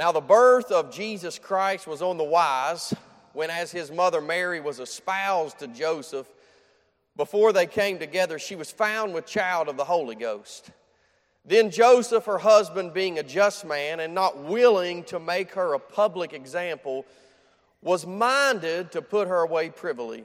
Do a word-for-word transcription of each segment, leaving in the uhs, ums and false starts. Now the birth of Jesus Christ was on the wise when, as his mother Mary was espoused to Joseph, before they came together, she was found with child of the Holy Ghost. Then Joseph, her husband, being a just man and not willing to make her a public example, was minded to put her away privily.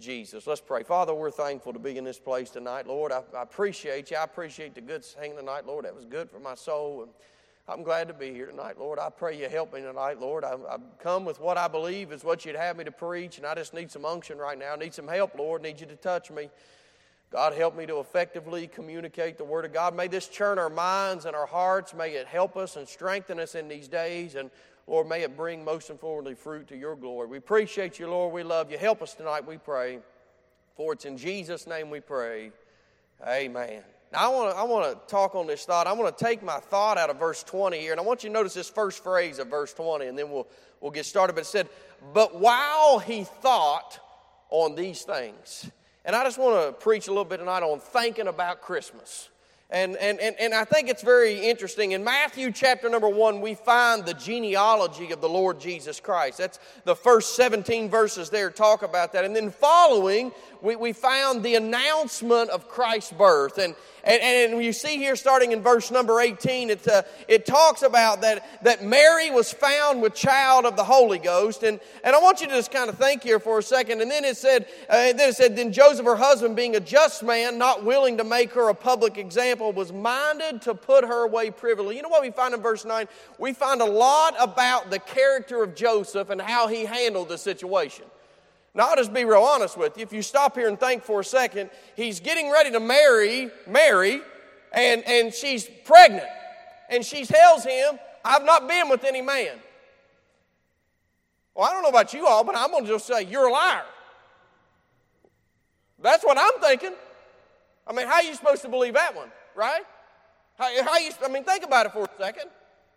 Jesus. Let's pray. Father, we're thankful to be in this place tonight, Lord. I, I appreciate you. I appreciate the good singing tonight, Lord. That was good for my soul. And I'm glad to be here tonight, Lord. I pray you help me tonight, Lord. I, I come with what I believe is what you'd have me to preach, and I just need some unction right now. I need some help, Lord. I need you to touch me. God, help me to effectively communicate the Word of God. May this churn our minds and our hearts. May it help us and strengthen us in these days. And Lord, may it bring most importantly fruit to your glory. We appreciate you, Lord. We love you. Help us tonight, we pray. For it's in Jesus' name we pray. Amen. Now, I want to I want to talk on this thought. I want to take my thought out of verse twenty here, and I want you to notice this first phrase of verse twenty, and then we'll, we'll get started. But it said, but while he thought on these things. And I just want to preach a little bit tonight on thinking about Christmas. And, and and and I think it's very interesting. In Matthew chapter number one, we find the genealogy of the Lord Jesus Christ. That's the first seventeen verses there talk about that. And then following, we, we found the announcement of Christ's birth. And and, and you see here starting in verse number eighteen, it, uh, it talks about that, that Mary was found with child of the Holy Ghost. And, and I want you to just kind of think here for a second. And then it said, uh, then it said, then Joseph, her husband, being a just man, not willing to make her a public example, was minded to put her away privily. You know what we find in verse nine? We find a lot about the character of Joseph and how he handled the situation. Now, I'll just be real honest with you. If you stop here and think for a second, he's getting ready to marry Mary, and, and she's pregnant. And she tells him, I've not been with any man. Well, I don't know about you all, but I'm going to just say, you're a liar. That's what I'm thinking. I mean, how are you supposed to believe that one? Right? How, how you, I mean, think about it for a second.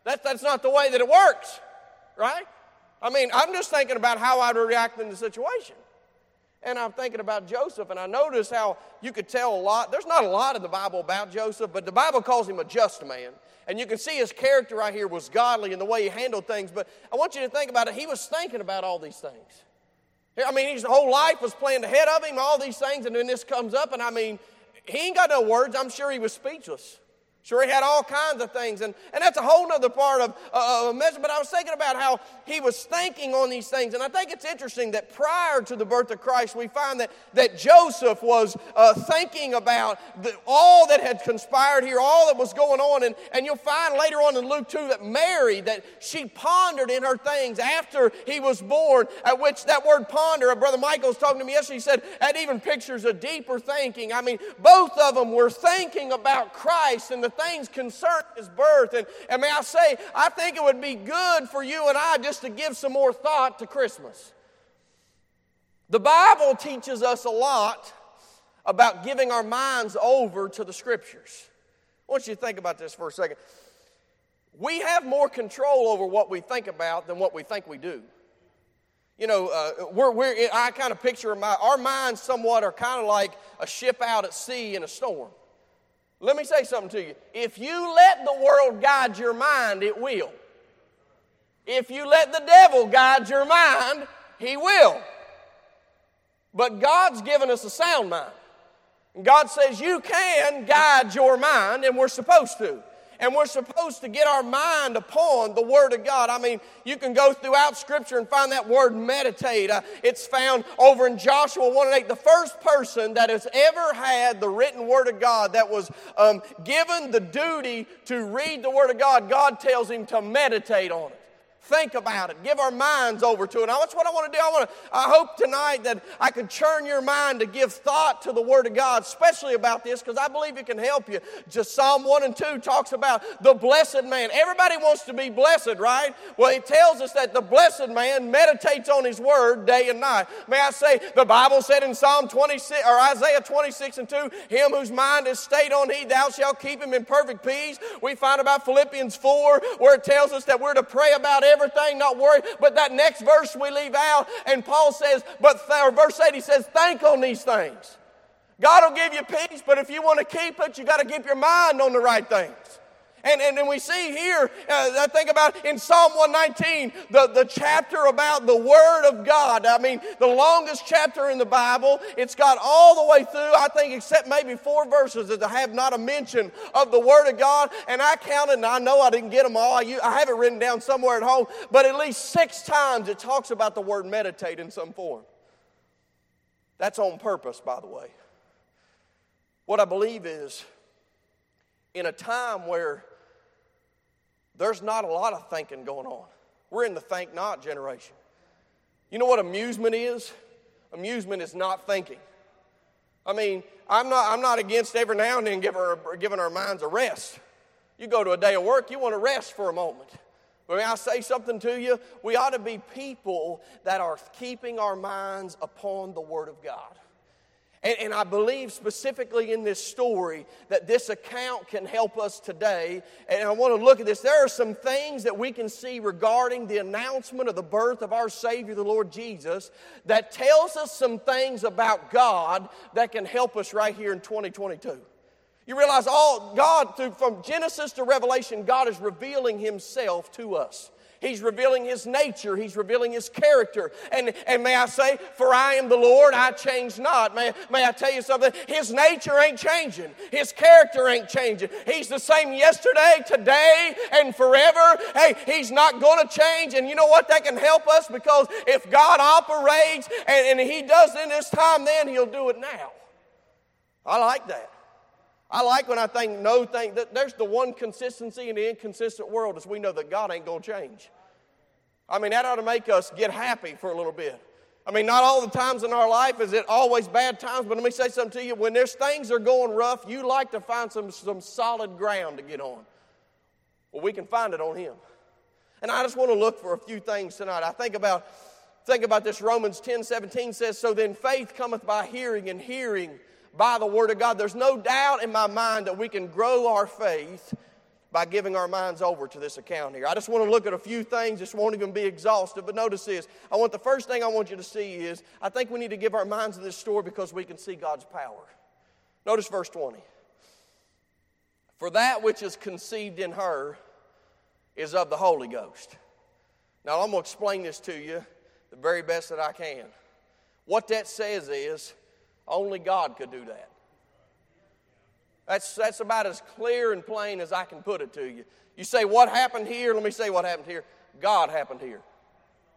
That, that's not the way that it works, right? I mean, I'm just thinking about how I'd react in the situation. And I'm thinking about Joseph, and I notice how you could tell a lot. There's not a lot in the Bible about Joseph, but the Bible calls him a just man. And you can see his character right here was godly in the way he handled things. But I want you to think about it. He was thinking about all these things. I mean, his whole life was planned ahead of him, all these things, and then this comes up, and I mean, he ain't got no words. I'm sure he was speechless. Sure, he had all kinds of things. And, and that's a whole other part of uh, a message. But I was thinking about how he was thinking on these things. And I think it's interesting that prior to the birth of Christ, we find that, that Joseph was uh, thinking about the, all that had conspired here, all that was going on. And, and you'll find later on in Luke two that Mary, that she pondered in her things after he was born, at which that word ponder, Brother Michael was talking to me yesterday, he said, that even pictures a deeper thinking. I mean, both of them were thinking about Christ and the things concerned his birth. And, and may I say, I think it would be good for you and I just to give some more thought to Christmas. The Bible teaches us a lot about giving our minds over to the Scriptures. I want you to think about this for a second. We have more control over what we think about than what we think we do. You know, uh, we're, we're, I kind of picture my, our minds somewhat are kind of like a ship out at sea in a storm. Let me say something to you. If you let the world guide your mind, it will. If you let the devil guide your mind, he will. But God's given us a sound mind. And God says you can guide your mind, and we're supposed to. and we're supposed to get our mind upon the Word of God. I mean, you can go throughout Scripture and find that word meditate. Uh, it's found over in Joshua one and eight. The first person that has ever had the written Word of God that was um, given the duty to read the Word of God, God tells him to meditate on it. Think about it. Give our minds over to it. Now, that's what I want to do. I want to. I hope tonight that I could churn your mind to give thought to the Word of God, especially about this, because I believe it can help you. Just Psalm one and two talks about the blessed man. Everybody wants to be blessed, right? Well, it tells us that the blessed man meditates on his Word day and night. May I say, the Bible said in Psalm twenty-six or Isaiah twenty-six and two, him whose mind is stayed on thee, thou shalt keep him in perfect peace. We find about Philippians four, where it tells us that we're to pray about everything, not worry. But that next verse we leave out, and Paul says, but th- or verse eight, he says, think on these things. God will give you peace, but if you want to keep it, you got to keep your mind on the right things. And, and, and we see here, uh, I think about in Psalm one nineteen, the, the chapter about the Word of God. I mean, the longest chapter in the Bible. It's got all the way through, I think, except maybe four verses that have not a mention of the Word of God. And I counted, and I know I didn't get them all. I, I have it written down somewhere at home. But at least six times it talks about the word meditate in some form. That's on purpose, by the way. What I believe is, in a time where there's not a lot of thinking going on. We're in the think not generation. You know what amusement is? Amusement is not thinking. I mean, I'm not, I'm not against every now and then giving our, giving our minds a rest. You go to a day of work, you want to rest for a moment. But may I say something to you? We ought to be people that are keeping our minds upon the Word of God. And, and I believe specifically in this story that this account can help us today. And I want to look at this. There are some things that we can see regarding the announcement of the birth of our Savior, the Lord Jesus, that tells us some things about God that can help us right here in twenty twenty-two. You realize all God, through, from Genesis to Revelation, God is revealing Himself to us. He's revealing His nature. He's revealing His character. And, and may I say, for I am the Lord, I change not. May, may I tell you something? His nature ain't changing. His character ain't changing. He's the same yesterday, today, and forever. Hey, He's not going to change. And you know what? That can help us, because if God operates and, and He does in this time, then He'll do it now. I like that. I like when I think no thing. There's the one consistency in the inconsistent world, is we know that God ain't going to change. I mean, that ought to make us get happy for a little bit. I mean, not all the times in our life is it always bad times, but let me say something to you. When there's things are going rough, you like to find some, some solid ground to get on. Well, we can find it on Him. And I just want to look for a few things tonight. I think about, think about this. Romans ten seventeen says, so then faith cometh by hearing, and hearing by the Word of God. There's no doubt in my mind that we can grow our faith by giving our minds over to this account here. I just want to look at a few things. This won't even be exhaustive, but notice this. I want the first thing I want you to see is, I think we need to give our minds to this story because we can see God's power. Notice verse twenty. For that which is conceived in her is of the Holy Ghost. Now, I'm going to explain this to you the very best that I can. What that says is, only God could do that. That's, that's about as clear and plain as I can put it to you. You say, what happened here? Let me say what happened here. God happened here.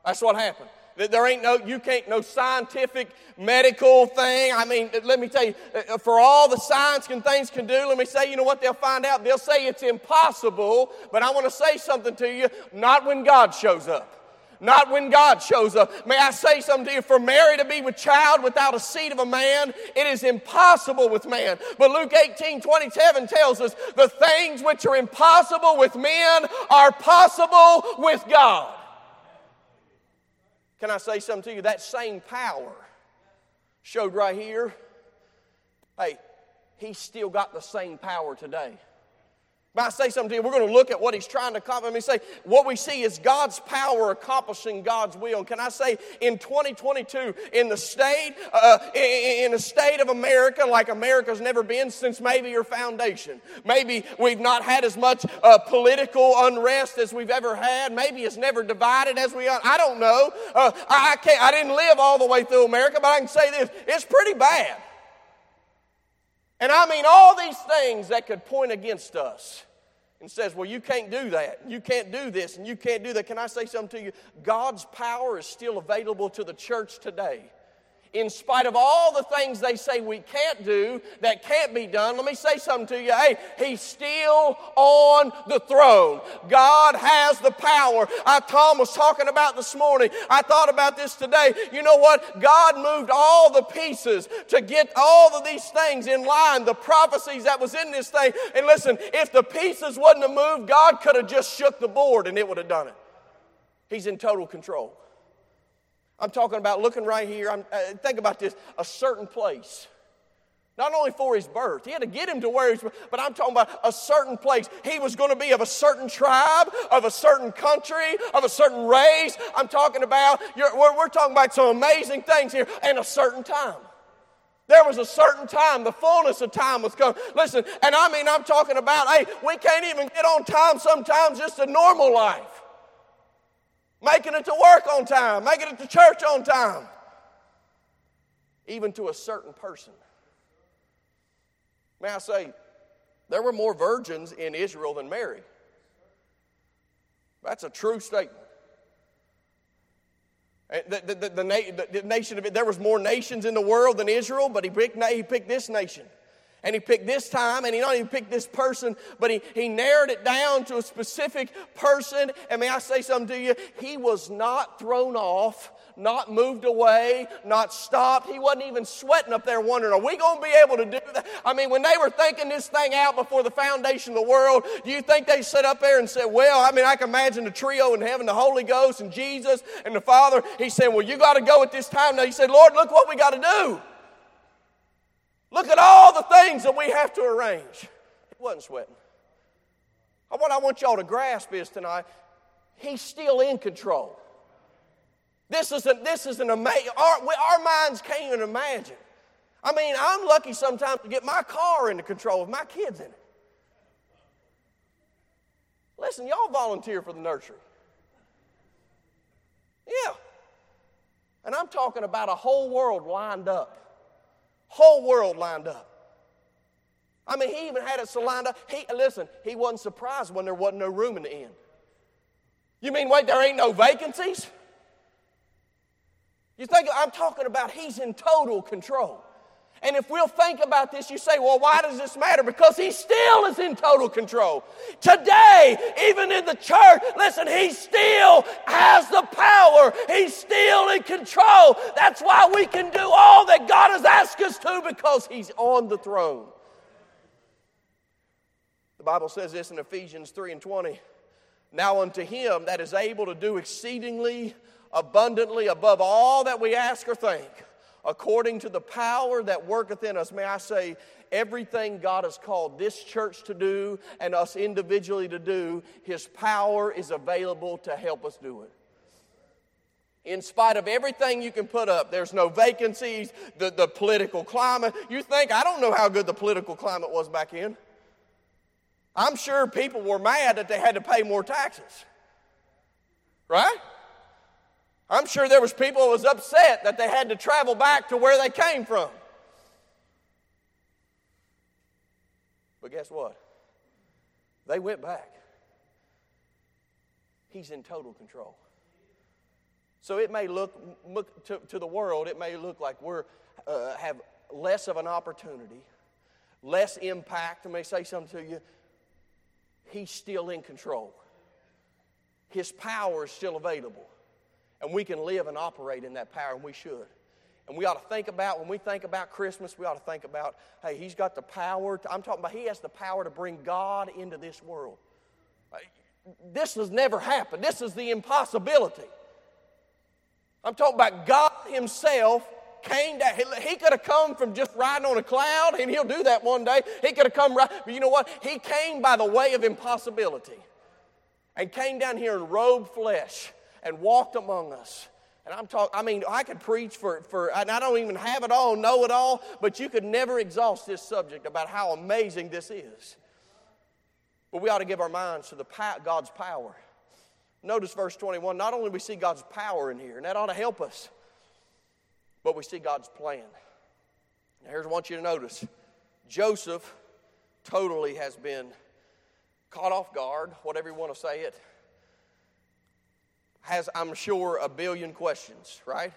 That's what happened. There ain't no, you can't, no scientific, medical thing. I mean, let me tell you, for all the science and things can do, let me say, you know what they'll find out? They'll say it's impossible, but I want to say something to you, not when God shows up. Not when God shows up. May I say something to you? For Mary to be with child without a seed of a man, it is impossible with man. But Luke eighteen twenty-seven tells us, the things which are impossible with men are possible with God. Can I say something to you? That same power showed right here. Hey, He's still got the same power today. But I say something to you, we're going to look at what He's trying to accomplish. Let me say, what we see is God's power accomplishing God's will. Can I say, in twenty twenty-two, in the state, uh, in the state of America, like America's never been since maybe your foundation. Maybe we've not had as much uh, political unrest as we've ever had. Maybe it's never divided as we are. I don't know. Uh, I can't. I didn't live all the way through America, but I can say this: it's pretty bad. And I mean all these things that could point against us. and says, well, you can't do that, you can't do this, and you can't do that, can I say something to you? God's power is still available to the church today. In spite of all the things they say we can't do, that can't be done, let me say something to you. Hey, he's still on the throne. God has the power. I, Tom was talking about this morning. I thought about this today. You know what? God moved all the pieces to get all of these things in line, the prophecies that was in this thing. And listen, if the pieces wouldn't have moved, God could have just shook the board and it would have done it. He's in total control. I'm talking about looking right here. I'm, uh, think about this, a certain place. Not only for his birth. He had to get him to where he's birth, but I'm talking about a certain place. He was going to be of a certain tribe, of a certain country, of a certain race. I'm talking about, you're, we're, we're talking about some amazing things here, and a certain time. There was a certain time. The fullness of time was coming. Listen, and I mean, I'm talking about, hey, we can't even get on time sometimes, just a normal life. Making it to work on time. Making it to church on time. Even to a certain person. May I say, there were more virgins in Israel than Mary. That's a true statement. The, the, the, the, the nation of it, there was more nations in the world than Israel, but he picked, he picked this nation. And he picked this time, and he not even picked this person, but he, he narrowed it down to a specific person. And may I say something to you? He was not thrown off, not moved away, not stopped. He wasn't even sweating up there wondering, are we going to be able to do that? I mean, when they were thinking this thing out before the foundation of the world, do you think they sat up there and said, well, I mean, I can imagine the trio in heaven, the Holy Ghost and Jesus and the Father. He said, well, you got to go at this time. Now, he said, Lord, look what we got to do. Look at all the things that we have to arrange. It wasn't sweating. What I want y'all to grasp is tonight, he's still in control. This is, a, this is an amazing, our, our minds can't even imagine. I mean, I'm lucky sometimes to get my car into control with my kids in it. Listen, y'all volunteer for the nursery. Yeah. And I'm talking about a whole world lined up. Whole world lined up. I mean, he even had it so lined up. He, listen, he wasn't surprised when there wasn't no room in the end. You mean, wait, there ain't no vacancies? You think, I'm talking about he's in total control. And if we'll think about this, you say, well, why does this matter? Because he still is in total control. Today, even in the church, listen, he still has the power. He's still in control. That's why we can do all that God has asked us to, because he's on the throne. The Bible says this in Ephesians three and twenty. Now unto him that is able to do exceedingly abundantly above all that we ask or think, according to the power that worketh in us. May I say, everything God has called this church to do and us individually to do, his power is available to help us do it. In spite of everything you can put up, there's no vacancies, the, the political climate. You think, I don't know how good the political climate was back in. I'm sure people were mad that they had to pay more taxes. Right? I'm sure there was people who was upset that they had to travel back to where they came from. But guess what? They went back. He's in total control. So it may look, look to, to the world, it may look like we're uh, have less of an opportunity, less impact. I may say something to you. He's still in control. His power is still available. And we can live and operate in that power, and we should. And we ought to think about, when we think about Christmas, we ought to think about, hey, he's got the power. To, I'm talking about he has the power to bring God into this world. This has never happened. This is the impossibility. I'm talking about God himself came down. He, he could have come from just riding on a cloud, and he'll do that one day. He could have come right, but you know what? He came by the way of impossibility and came down here in robed flesh and walked among us. And I'm talking, I mean, I could preach for, for, and I don't even have it all, know it all, but you could never exhaust this subject about how amazing this is. But we ought to give our minds to the God's power. Notice verse twenty-one, not only do we see God's power in here, and that ought to help us, but we see God's plan. Now here's what I want you to notice. Joseph totally has been caught off guard, whatever you want to say it, has, I'm sure, a billion questions, right?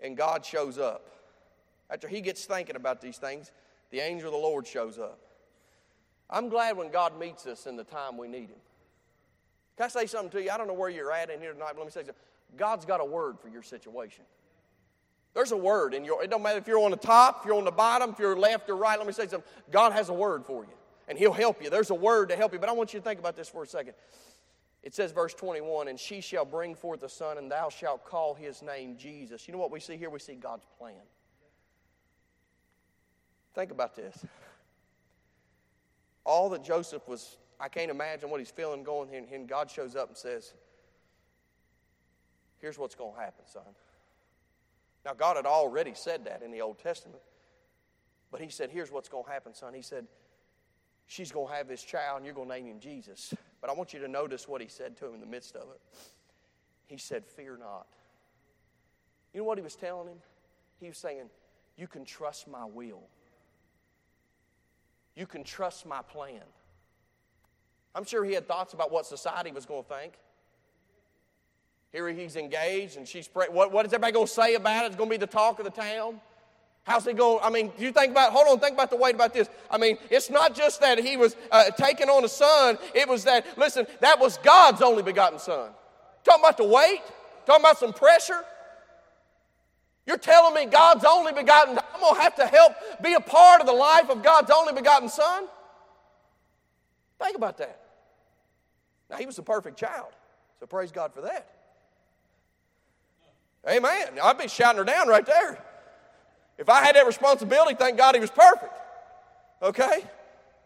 And God shows up. After he gets thinking about these things, the angel of the Lord shows up. I'm glad when God meets us in the time we need him. Can I say something to you? I don't know where you're at in here tonight, but let me say something. God's got a word for your situation. There's a word in your, it don't matter if you're on the top, if you're on the bottom, if you're left or right, let me say something. God has a word for you, and he'll help you. There's a word to help you, but I want you to think about this for a second. It says, verse twenty-one, and she shall bring forth a son, and thou shalt call his name Jesus. You know what we see here? We see God's plan. Think about this. All that Joseph was, I can't imagine what he's feeling going here, and God shows up and says, here's what's going to happen, son. Now, God had already said that in the Old Testament, but he said, here's what's going to happen, son. He said, she's going to have this child, and you're going to name him Jesus. But I want you to notice what he said to him in the midst of it. He said, fear not. You know what he was telling him? He was saying, you can trust my will. You can trust my plan. I'm sure he had thoughts about what society was going to think. Here he's engaged and she's pregnant. What, what is everybody going to say about it? It's going to be the talk of the town. How's he going? I mean, you think about, hold on, think about the weight about this. I mean, it's not just that he was uh, taking on a son. It was that, listen, that was God's only begotten son. Talking about the weight? Talking about some pressure? You're telling me God's only begotten, I'm going to have to help be a part of the life of God's only begotten son? Think about that. Now, he was the perfect child, so praise God for that. Amen. I'd be shouting her down right there. If I had that responsibility, thank God he was perfect. Okay?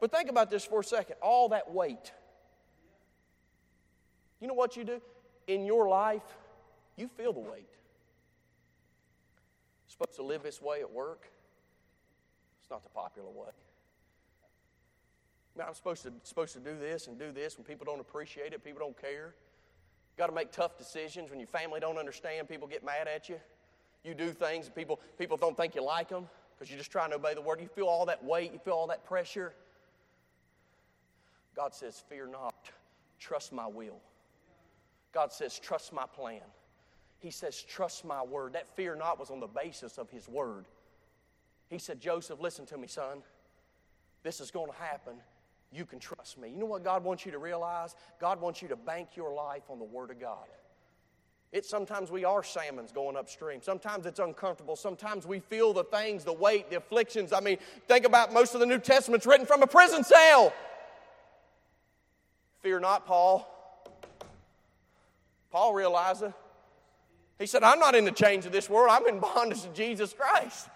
But think about this for a second. All that weight. You know what you do? In your life, you feel the weight. You're supposed to live this way at work. It's not the popular way. Now, I'm supposed to, supposed to do this and do this when people don't appreciate it, people don't care. Got to make tough decisions when your family don't understand. People get mad at you. You do things and people, people don't think you like them because you're just trying to obey the word. You feel all that weight. You feel all that pressure. God says, fear not. Trust my will. God says, trust my plan. He says, trust my word. That fear not was on the basis of his word. He said, Joseph, listen to me, son. This is going to happen. You can trust me. You know what God wants you to realize? God wants you to bank your life on the Word of God. It's sometimes we are salmons going upstream. Sometimes it's uncomfortable. Sometimes we feel the things, the weight, the afflictions. I mean, think about most of the New Testament's written from a prison cell. Fear not, Paul. Paul realized it. He said, I'm not in the chains of this world. I'm in bondage to Jesus Christ.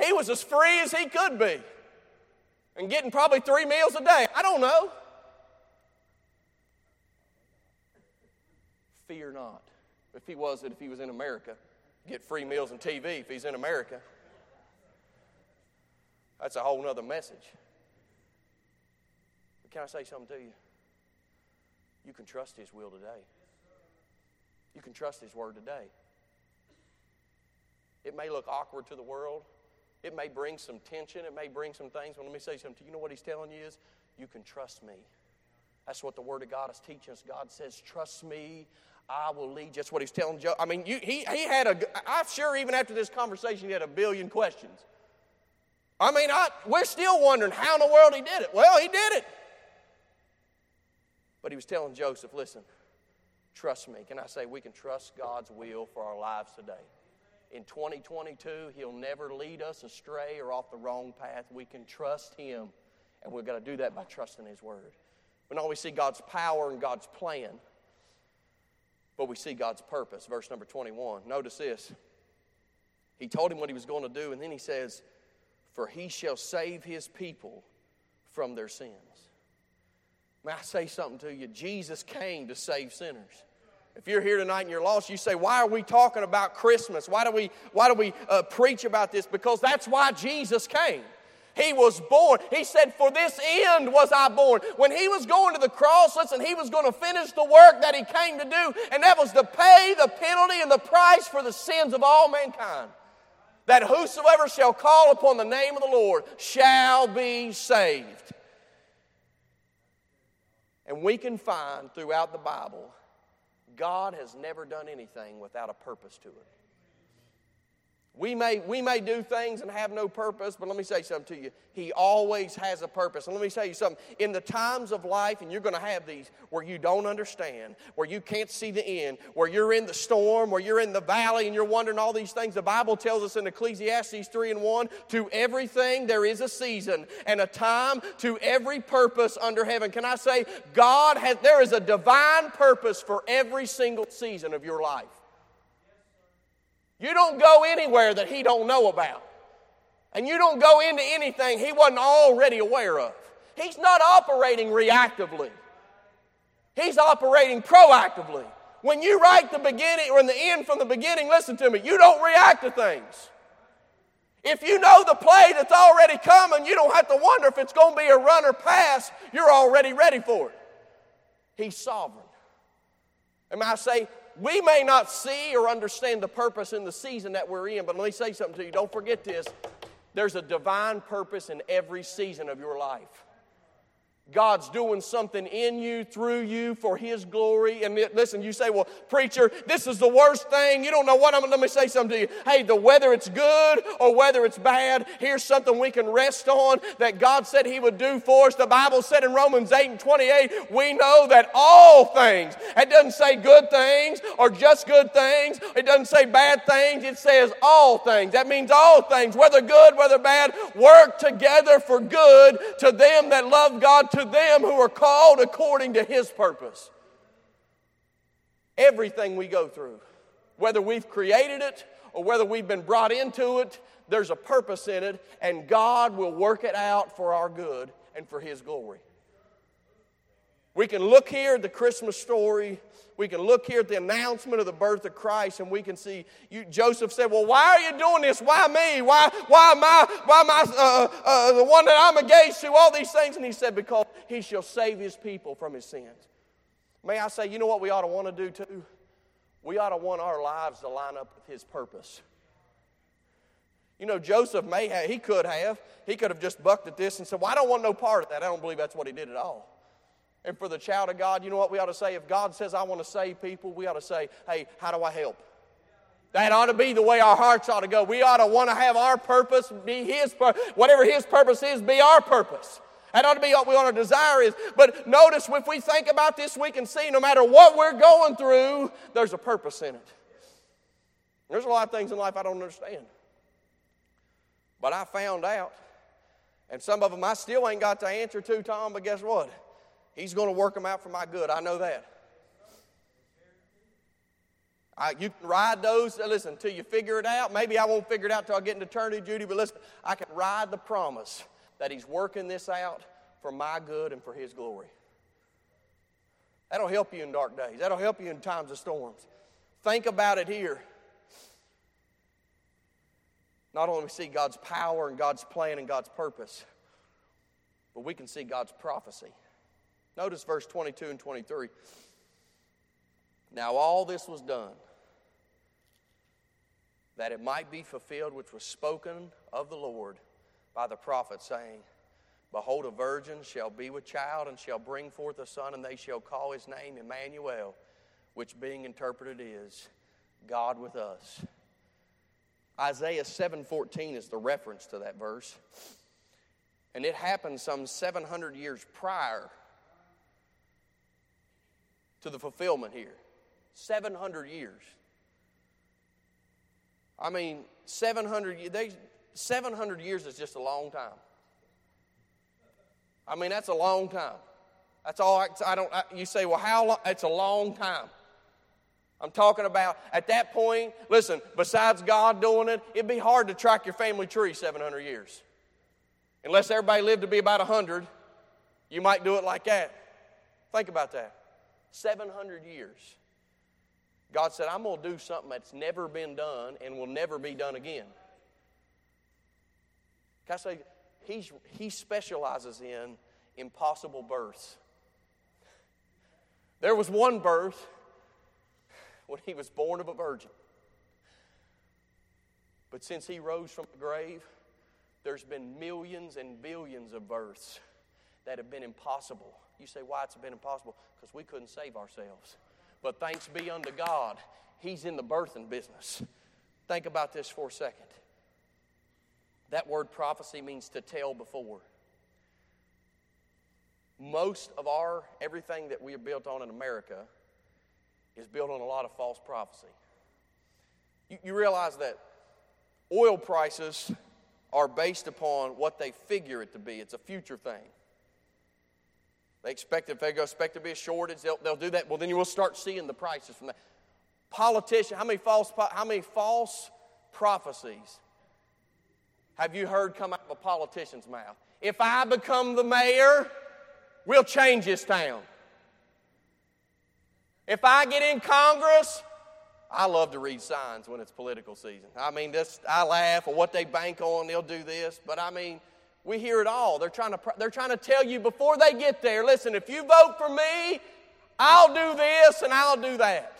He was as free as he could be. And getting probably three meals a day. I don't know. Fear not. If he was it, if he was in America, get free meals and T V if he's in America. That's a whole nother message. But can I say something to you? You can trust his will today. You can trust his word today. It may look awkward to the world. It may bring some tension. It may bring some things. But let me say something to you. You know what he's telling you is, you can trust me. That's what the Word of God is teaching us. God says, trust me. I will lead you. That's what he's telling Joe. I mean, you, he, he had a, I'm sure even after this conversation, he had a billion questions. I mean, I, we're still wondering how in the world he did it. Well, he did it. But he was telling Joseph, listen, trust me. Can I say we can trust God's will for our lives today? In twenty twenty-two, he'll never lead us astray or off the wrong path. We can trust him, and we've got to do that by trusting his word. We not only see God's power and God's plan, but we see God's purpose. Verse number twenty-one. Notice this. He told him what he was going to do, and then he says, for he shall save his people from their sins. May I say something to you? Jesus came to save sinners. If you're here tonight and you're lost, you say, why are we talking about Christmas? Why do we, why do we uh, preach about this? Because that's why Jesus came. He was born. He said, for this end was I born. When he was going to the cross, listen, he was going to finish the work that he came to do, and that was to pay the penalty and the price for the sins of all mankind, that whosoever shall call upon the name of the Lord shall be saved. And we can find throughout the Bible, God has never done anything without a purpose to it. We may, we may do things and have no purpose, but let me say something to you. He always has a purpose. And let me tell you something. In the times of life, and you're going to have these where you don't understand, where you can't see the end, where you're in the storm, where you're in the valley and you're wondering all these things. The Bible tells us in Ecclesiastes three and one, to everything there is a season and a time to every purpose under heaven. Can I say, God has, there is a divine purpose for every single season of your life. You don't go anywhere that he don't know about. And you don't go into anything he wasn't already aware of. He's not operating reactively. He's operating proactively. When you write the beginning or in the end from the beginning, listen to me, you don't react to things. If you know the play that's already coming, you don't have to wonder if it's going to be a run or pass. You're already ready for it. He's sovereign. And I say, we may not see or understand the purpose in the season that we're in, but let me say something to you. Don't forget this. There's a divine purpose in every season of your life. God's doing something in you, through you, for His glory. And listen, you say, well, preacher, this is the worst thing. You don't know what I'm going to. Let me say something to you. Hey, the whether it's good or whether it's bad, here's something we can rest on that God said He would do for us. The Bible said in Romans eight and twenty-eight, we know that all things, it doesn't say good things or just good things. It doesn't say bad things. It says all things. That means all things, whether good, whether bad, work together for good to them that love God, to them who are called according to His purpose. Everything we go through, whether we've created it or whether we've been brought into it, there's a purpose in it, and God will work it out for our good and for His glory. We can look here at the Christmas story. We can look here at the announcement of the birth of Christ, and we can see you, Joseph said, well, why are you doing this? Why me? Why, why am I, why am I uh, uh, the one that I'm engaged to? All these things. And he said, because He shall save His people from his sins. May I say, you know what we ought to want to do too? We ought to want our lives to line up with His purpose. You know, Joseph may have, he could have, he could have just bucked at this and said, well, I don't want no part of that. I don't believe that's what he did at all. And for the child of God, you know what we ought to say? If God says, I want to save people, we ought to say, hey, how do I help? That ought to be the way our hearts ought to go. We ought to want to have our purpose be His purpose. Whatever His purpose is, be our purpose. That ought to be what we ought to desire is. But notice, if we think about this, we can see no matter what we're going through, there's a purpose in it. There's a lot of things in life I don't understand. But I found out, and some of them I still ain't got the answer to, Tom, but guess what? He's going to work them out for my good. I know that. I, you can ride those, listen, until you figure it out. Maybe I won't figure it out until I get into eternity, Judy, but listen, I can ride the promise that He's working this out for my good and for His glory. That'll help you in dark days. That'll help you in times of storms. Think about it here. Not only do we see God's power and God's plan and God's purpose, but we can see God's prophecy. Notice verse twenty-two and twenty-three. Now all this was done that it might be fulfilled which was spoken of the Lord by the prophet, saying, behold, a virgin shall be with child and shall bring forth a son, and they shall call His name Emmanuel, which being interpreted is God with us. Isaiah seven fourteen is the reference to that verse. And it happened some seven hundred years prior to the fulfillment here. seven hundred years. I mean, seven hundred, they, seven hundred years is just a long time. I mean, that's a long time. That's all I, I don't, I, you say, well, how long? It's a long time. I'm talking about, at that point, listen, besides God doing it, it'd be hard to track your family tree seven hundred years. Unless everybody lived to be about one hundred, you might do it like that. Think about that. seven hundred years. God said, I'm going to do something that's never been done and will never be done again. Can I say, he's, he specializes in impossible births. There was one birth when He was born of a virgin. But since He rose from the grave, there's been millions and billions of births that have been impossible. You say, why it's been impossible? Because we couldn't save ourselves. But thanks be unto God, he's in the birthing business. Think about this for a second. That word prophecy means to tell before. Most of our, everything that we are built on in America is built on a lot of false prophecy. You, you realize that oil prices are based upon what they figure it to be. It's a future thing. They expect, if they go expect to be a shortage, they'll, they'll do that. Well, then you will start seeing the prices from that. Politician, how many false, how many false prophecies have you heard come out of a politician's mouth? If I become the mayor, we'll change this town. If I get in Congress, I love to read signs when it's political season. I mean, this, I laugh at what they bank on, they'll do this. But I mean, we hear it all. They're trying to they're trying to tell you before they get there, listen, if you vote for me, I'll do this and I'll do that.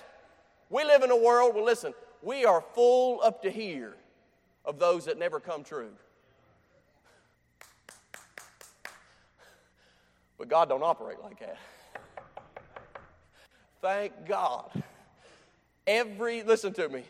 We live in a world where, listen, we are full up to here of those that never come true. But God don't operate like that. Thank God. Every, listen to me,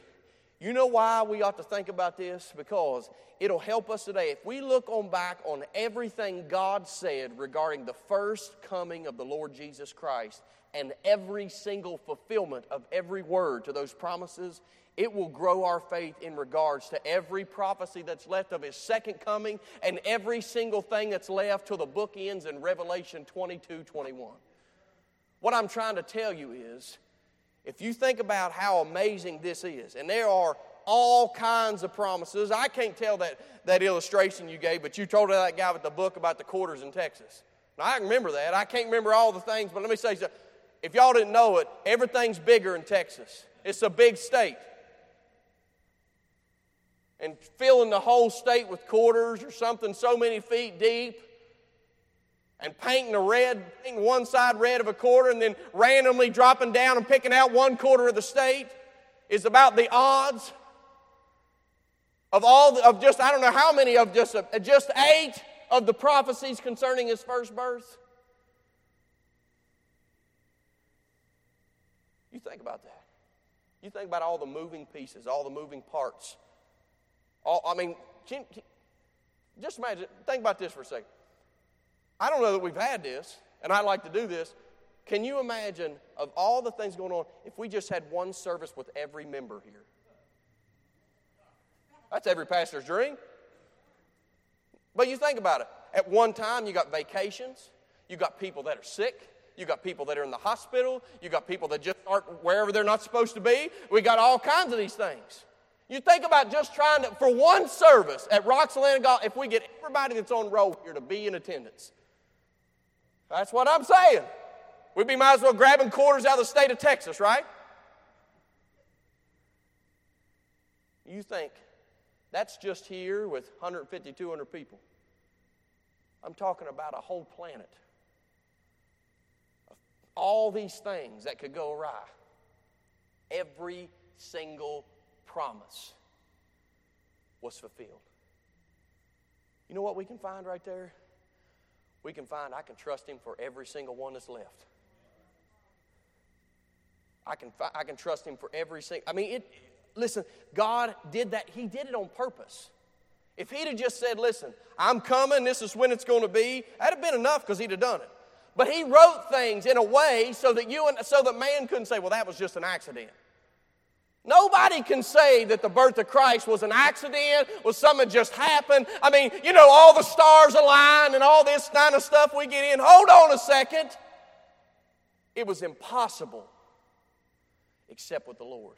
you know why we ought to think about this? Because it'll help us today. If we look on back on everything God said regarding the first coming of the Lord Jesus Christ and every single fulfillment of every word to those promises, it will grow our faith in regards to every prophecy that's left of his second coming and every single thing that's left till the book ends in Revelation twenty-two, twenty-one. What I'm trying to tell you is, if you think about how amazing this is, and there are all kinds of promises. I can't tell that, that illustration you gave, but you told that guy with the book about the quarters in Texas. Now, I remember that. I can't remember all the things, but let me say something. If y'all didn't know it, everything's bigger in Texas. It's a big state. And filling the whole state with quarters or something so many feet deep, and painting the red, painting one side red of a quarter and then randomly dropping down and picking out one quarter of the state is about the odds of all the, of just I don't know how many of just uh, just eight of the prophecies concerning his first birth. You think about that. You think about all the moving pieces, all the moving parts. All I mean, can, can, just imagine. Think about this for a second. I don't know that we've had this, and I'd like to do this. Can you imagine, of all the things going on, if we just had one service with every member here? That's every pastor's dream. But you think about it. At one time, you got vacations. You got people that are sick. You got people that are in the hospital. You got people that just aren't wherever they're not supposed to be. We got all kinds of these things. You think about just trying to, for one service at Rocks of Land and Golf, if we get everybody that's on roll here to be in attendance. That's what I'm saying. We'd be might as well grabbing quarters out of the state of Texas, right? You think, that's just here with one hundred fifty, two hundred people. I'm talking about a whole planet. All these things that could go awry. Every single promise was fulfilled. You know what we can find right there? We can find I can trust him for every single one that's left. I can fi- I can trust him for every single. I mean, it. Listen, God did that. He did it on purpose. If he'd have just said, "Listen, I'm coming. This is when it's going to be," that'd have been enough because he'd have done it. But he wrote things in a way so that you and so that man couldn't say, "Well, that was just an accident." Nobody can say that the birth of Christ was an accident, was something that just happened. I mean, you know, all the stars aligned and all this kind of stuff we get in. Hold on a second. It was impossible except with the Lord.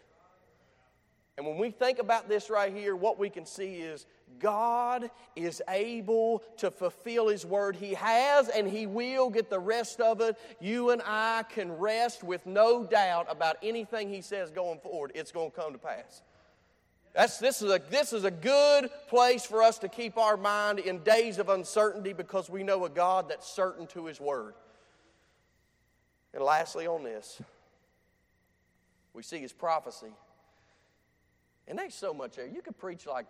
And when we think about this right here, what we can see is God is able to fulfill his word. He has and he will get the rest of it. You and I can rest with no doubt about anything he says going forward. It's going to come to pass. That's, this is a, this is a good place for us to keep our mind in days of uncertainty because we know a God that's certain to his word. And lastly on this, we see his prophecy. And there's so much there. You could preach like,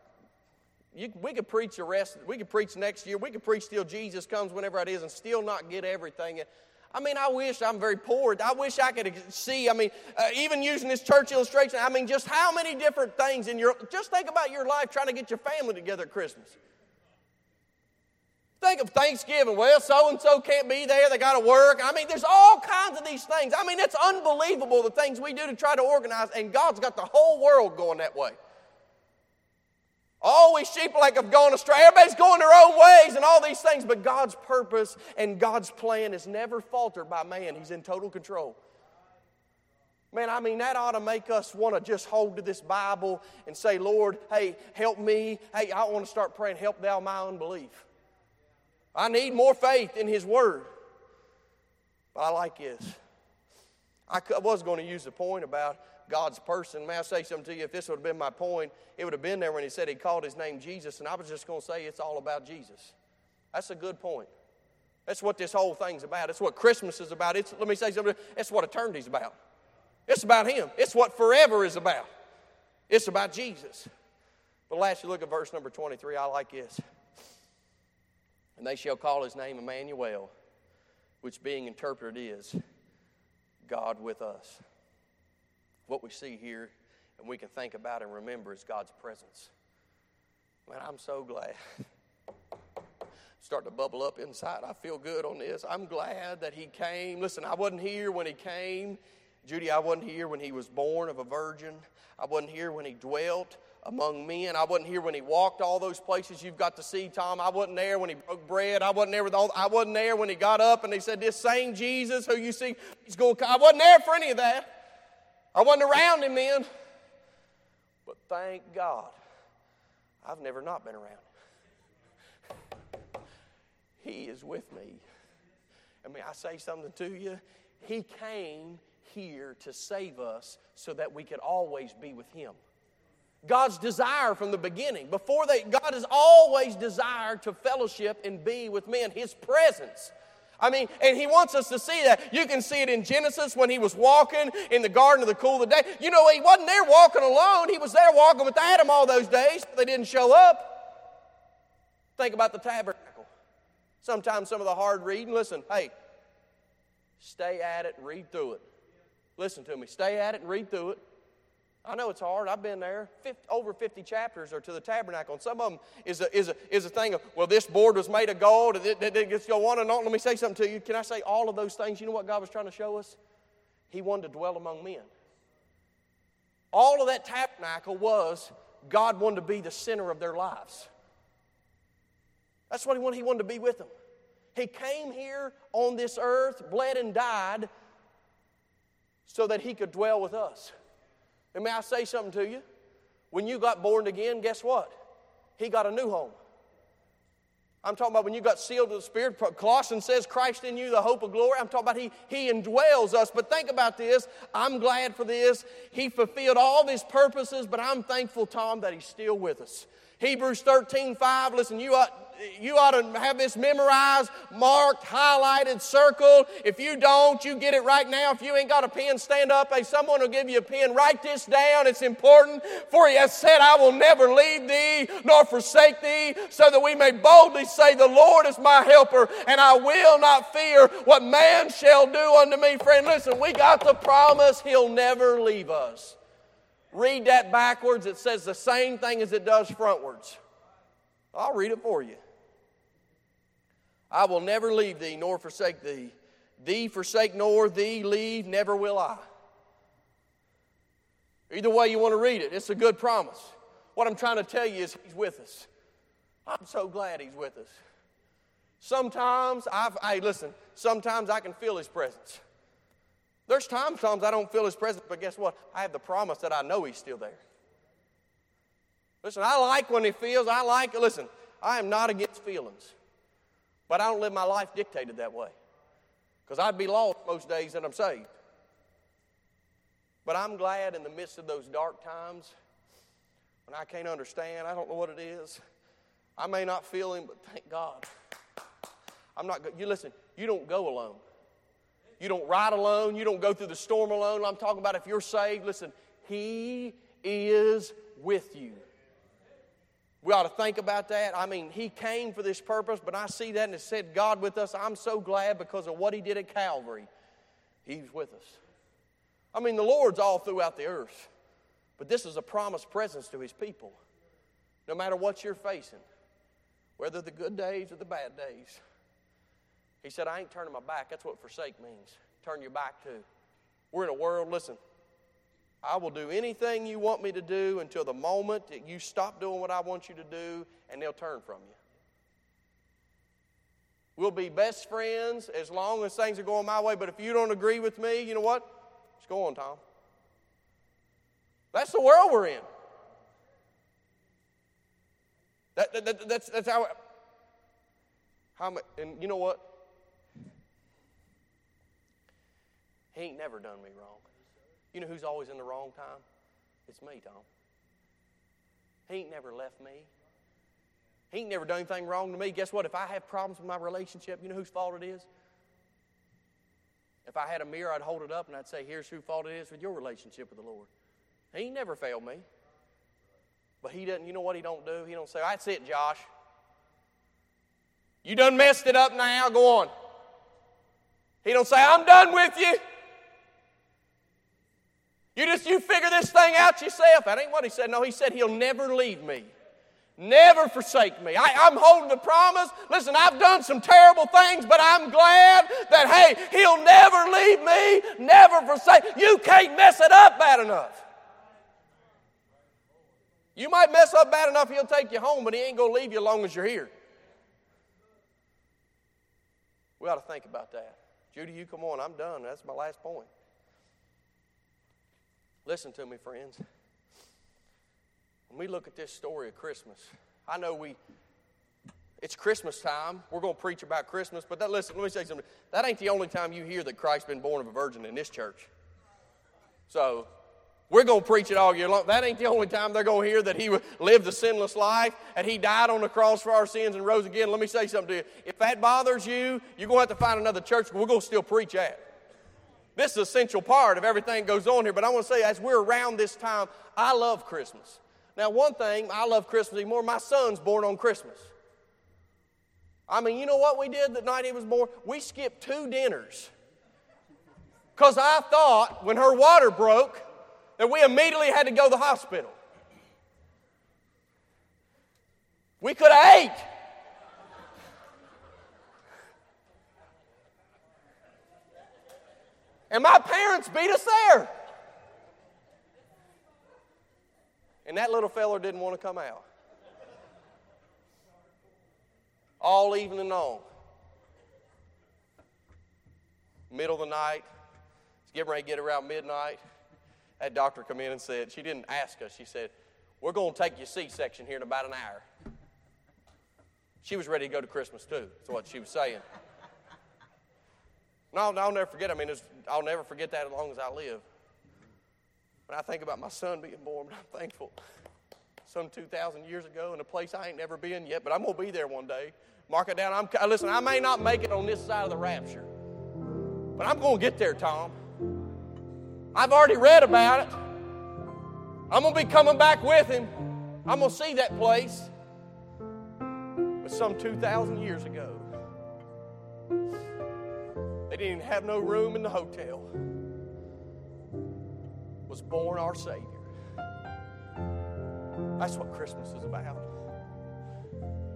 you, we could preach the rest, we could preach next year, we could preach till Jesus comes whenever it is and still not get everything. I mean, I wish I'm very poor. I wish I could see, I mean, uh, even using this church illustration, I mean, just how many different things in your, just think about your life trying to get your family together at Christmas. Think of Thanksgiving. Well, so-and-so can't be there. They got to work. I mean, there's all kinds of these things. I mean, it's unbelievable the things we do to try to organize, and God's got the whole world going that way. All we sheep like have gone astray. Everybody's going their own ways and all these things, but God's purpose and God's plan is never faltered by man. He's in total control. Man, I mean, that ought to make us want to just hold to this Bible and say, Lord, hey, help me. Hey, I want to start praying, help thou my unbelief. I need more faith in His Word. But I like this. I was going to use the point about God's person. May I say something to you? If this would have been my point, it would have been there when he said he called his name Jesus, and I was just going to say it's all about Jesus. That's a good point. That's what this whole thing's about. It's what Christmas is about. It's, let me say something. It's what eternity's about. It's about Him. It's what forever is about. It's about Jesus. But lastly, look at verse number twenty-three. I like this. And they shall call His name Emmanuel, which being interpreted is God with us. What we see here and we can think about and remember is God's presence. Man, I'm so glad. Starting to bubble up inside. I feel good on this. I'm glad that He came. Listen, I wasn't here when He came. Judy, I wasn't here when He was born of a virgin. I wasn't here when He dwelt among men. I wasn't here when He walked all those places you've got to see, Tom. I wasn't there when He broke bread. I wasn't there with all, I wasn't there when He got up and He said, this same Jesus who you see, He's going to come. I wasn't there for any of that. I wasn't around Him then. But thank God, I've never not been around Him. He is with me. I mean, I say something to you. He came here to save us so that we could always be with Him. God's desire from the beginning. Before they, God has always desired to fellowship and be with men. His presence. I mean, and He wants us to see that. You can see it in Genesis when He was walking in the garden of the cool of the day. You know, He wasn't there walking alone. He was there walking with Adam all those days. They didn't show up. Think about the tabernacle. Sometimes some of the hard reading. Listen, hey, stay at it and read through it. Listen to me. Stay at it and read through it. I know it's hard. I've been there. fifty, over fifty chapters are to the tabernacle. And some of them is a, is a, is a thing of, well, this board was made of gold. And it, it, it gets go on and on. Let me say something to you. Can I say all of those things? You know what God was trying to show us? He wanted to dwell among men. All of that tabernacle was God wanted to be the center of their lives. That's what He wanted. He wanted to be with them. He came here on this earth, bled and died, so that He could dwell with us. And may I say something to you? When you got born again, guess what? He got a new home. I'm talking about when you got sealed with the Spirit. Colossians says, Christ in you, the hope of glory. I'm talking about he, he indwells us. But think about this. I'm glad for this. He fulfilled all of His purposes, but I'm thankful, Tom, that He's still with us. Hebrews thirteen five, listen, you ought... You ought to have this memorized, marked, highlighted, circled. If you don't, you get it right now. If you ain't got a pen, stand up. Hey, someone will give you a pen. Write this down. It's important. For He has said, I will never leave thee nor forsake thee, so that we may boldly say, the Lord is my helper, and I will not fear what man shall do unto me. Friend, listen, we got the promise He'll never leave us. Read that backwards. It says the same thing as it does frontwards. I'll read it for you. I will never leave thee nor forsake thee. Thee forsake nor thee leave, never will I. Either way you want to read it, it's a good promise. What I'm trying to tell you is He's with us. I'm so glad He's with us. Sometimes, I've, hey, listen, sometimes I can feel His presence. There's times, times I don't feel His presence, but guess what? I have the promise that I know He's still there. Listen, I like when He feels, I like, listen, I am not against feelings. But I don't live my life dictated that way. Because I'd be lost most days that I'm saved. But I'm glad in the midst of those dark times when I can't understand, I don't know what it is. I may not feel Him, but thank God. I'm not, you listen, you don't go alone. You don't ride alone. You don't go through the storm alone. I'm talking about if you're saved, listen, He is with you. We ought to think about that. I mean, he came for this purpose, but I see that and it said, God with us, I'm so glad because of what he did at Calvary. He's with us. I mean, the Lord's all throughout the earth, but this is a promised presence to his people. No matter what you're facing, whether the good days or the bad days, he said, I ain't turning my back. That's what forsake means, turn your back to. We're in a world, listen, I will do anything you want me to do until the moment that you stop doing what I want you to do, and they'll turn from you. We'll be best friends as long as things are going my way, but if you don't agree with me, you know what? Just go on, Tom. That's the world we're in. That, that, that, that's, that's how, how, and you know what? He ain't never done me wrong. You know who's always in the wrong time? It's me, Tom. He ain't never left me. He ain't never done anything wrong to me. Guess what? If I have problems with my relationship, you know whose fault it is? If I had a mirror, I'd hold it up and I'd say, here's whose fault it is with your relationship with the Lord. He ain't never failed me. But he doesn't, you know what he don't do? He don't say, that's it, Josh. You done messed it up now, go on. He don't say, I'm done with you. You just, you figure this thing out yourself. That ain't what he said. No, he said he'll never leave me. Never forsake me. I, I'm holding the promise. Listen, I've done some terrible things, but I'm glad that, hey, he'll never leave me, never forsake. You can't mess it up bad enough. You might mess up bad enough he'll take you home, but he ain't going to leave you as long as you're here. We ought to think about that. Judy, you come on. I'm done. That's my last point. Listen to me, friends. When we look at this story of Christmas, I know we, it's Christmas time. We're going to preach about Christmas, but that, listen, let me say something. That ain't the only time you hear that Christ's been born of a virgin in this church. So we're going to preach it all year long. That ain't the only time they're going to hear that he lived a sinless life and he died on the cross for our sins and rose again. Let me say something to you. If that bothers you, you're going to have to find another church. We're going to still preach at. This is an essential part of everything that goes on here. But I want to say, as we're around this time, I love Christmas. Now, one thing, I love Christmas even more. My son's born on Christmas. I mean, you know what we did the night he was born? We skipped two dinners. Because I thought when her water broke that we immediately had to go to the hospital. We could have ate. And my parents beat us there. And that little fella didn't want to come out. All evening long. Middle of the night. It's getting ready to get around midnight. That doctor come in and said, she didn't ask us, she said, we're going to take your C-section here in about an hour. She was ready to go to Christmas too, is what she was saying. No, I'll, I'll never forget, I mean, I'll never forget that as long as I live. When I think about my son being born, I'm thankful. Some two thousand years ago in a place I ain't never been yet, but I'm going to be there one day. Mark it down. I'm, listen, I may not make it on this side of the rapture, but I'm going to get there, Tom. I've already read about it. I'm going to be coming back with him. I'm going to see that place. But some two thousand years ago, they didn't even have no room in the hotel. Was born our Savior. That's what Christmas is about.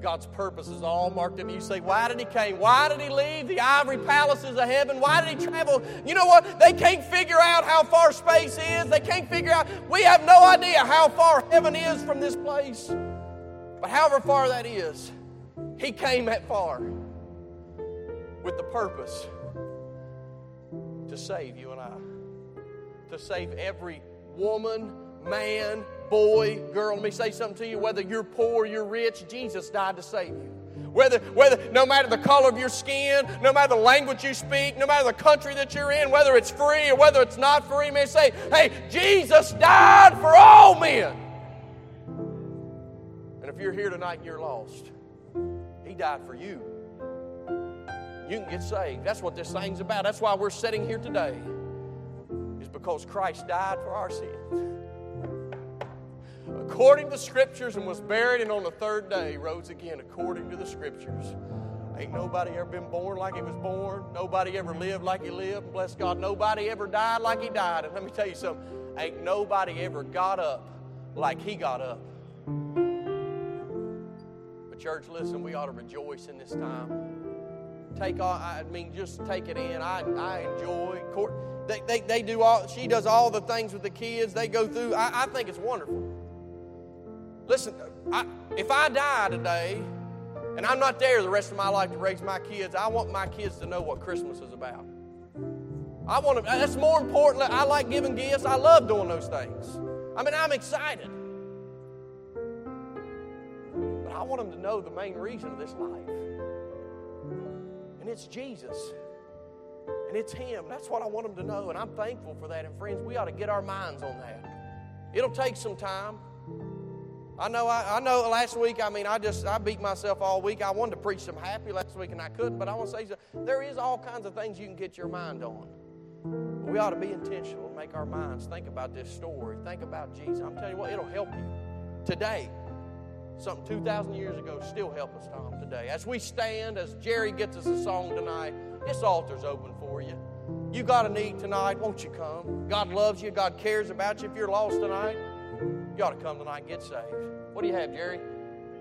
God's purpose is all marked in. You say, why did he came? Why did he leave the ivory palaces of heaven? Why did he travel? You know what? They can't figure out how far space is. They can't figure out. We have no idea how far heaven is from this place. But however far that is, he came that far with the purpose to save you and I. To save every woman, man, boy, girl. Let me say something to you. Whether you're poor, you're rich, Jesus died to save you. Whether, whether, no matter the color of your skin, no matter the language you speak, no matter the country that you're in, whether it's free or whether it's not free, may say, hey, Jesus died for all men. And if you're here tonight and you're lost, he died for you. You can get saved. That's what this thing's about. That's why we're sitting here today. Because Christ died for our sins. according to the Scriptures and was buried, and on the third day rose again according to the Scriptures. Ain't nobody ever been born like he was born. Nobody ever lived like he lived. Bless God, nobody ever died like he died. And let me tell you something, ain't nobody ever got up like he got up. But church, listen, we ought to rejoice in this time. Take all, I mean, just take it in. I, I enjoy. They, they, they do all, she does all the things with the kids. They go through. I, I think it's wonderful. Listen, I, if I die today and I'm not there the rest of my life to raise my kids, I want my kids to know what Christmas is about. I want to, that's more important. I like giving gifts. I love doing those things. I mean, I'm excited. But I want them to know the main reason of this life. And it's Jesus. And it's Him. That's what I want them to know. And I'm thankful for that. And friends, we ought to get our minds on that. It'll take some time. I know I, I know last week, I mean, I just, I beat myself all week. I wanted to preach some happy last week and I couldn't. But I want to say, there is all kinds of things you can get your mind on. But we ought to be intentional and make our minds think about this story. Think about Jesus. I'm telling you what, it'll help you today. Something two thousand years ago still help us, Tom, today. As we stand, as Jerry gets us a song tonight, this altar's open for you. You got a need tonight, won't you come? God loves you. God cares about you. If you're lost tonight, you ought to come tonight and get saved. What do you have, Jerry?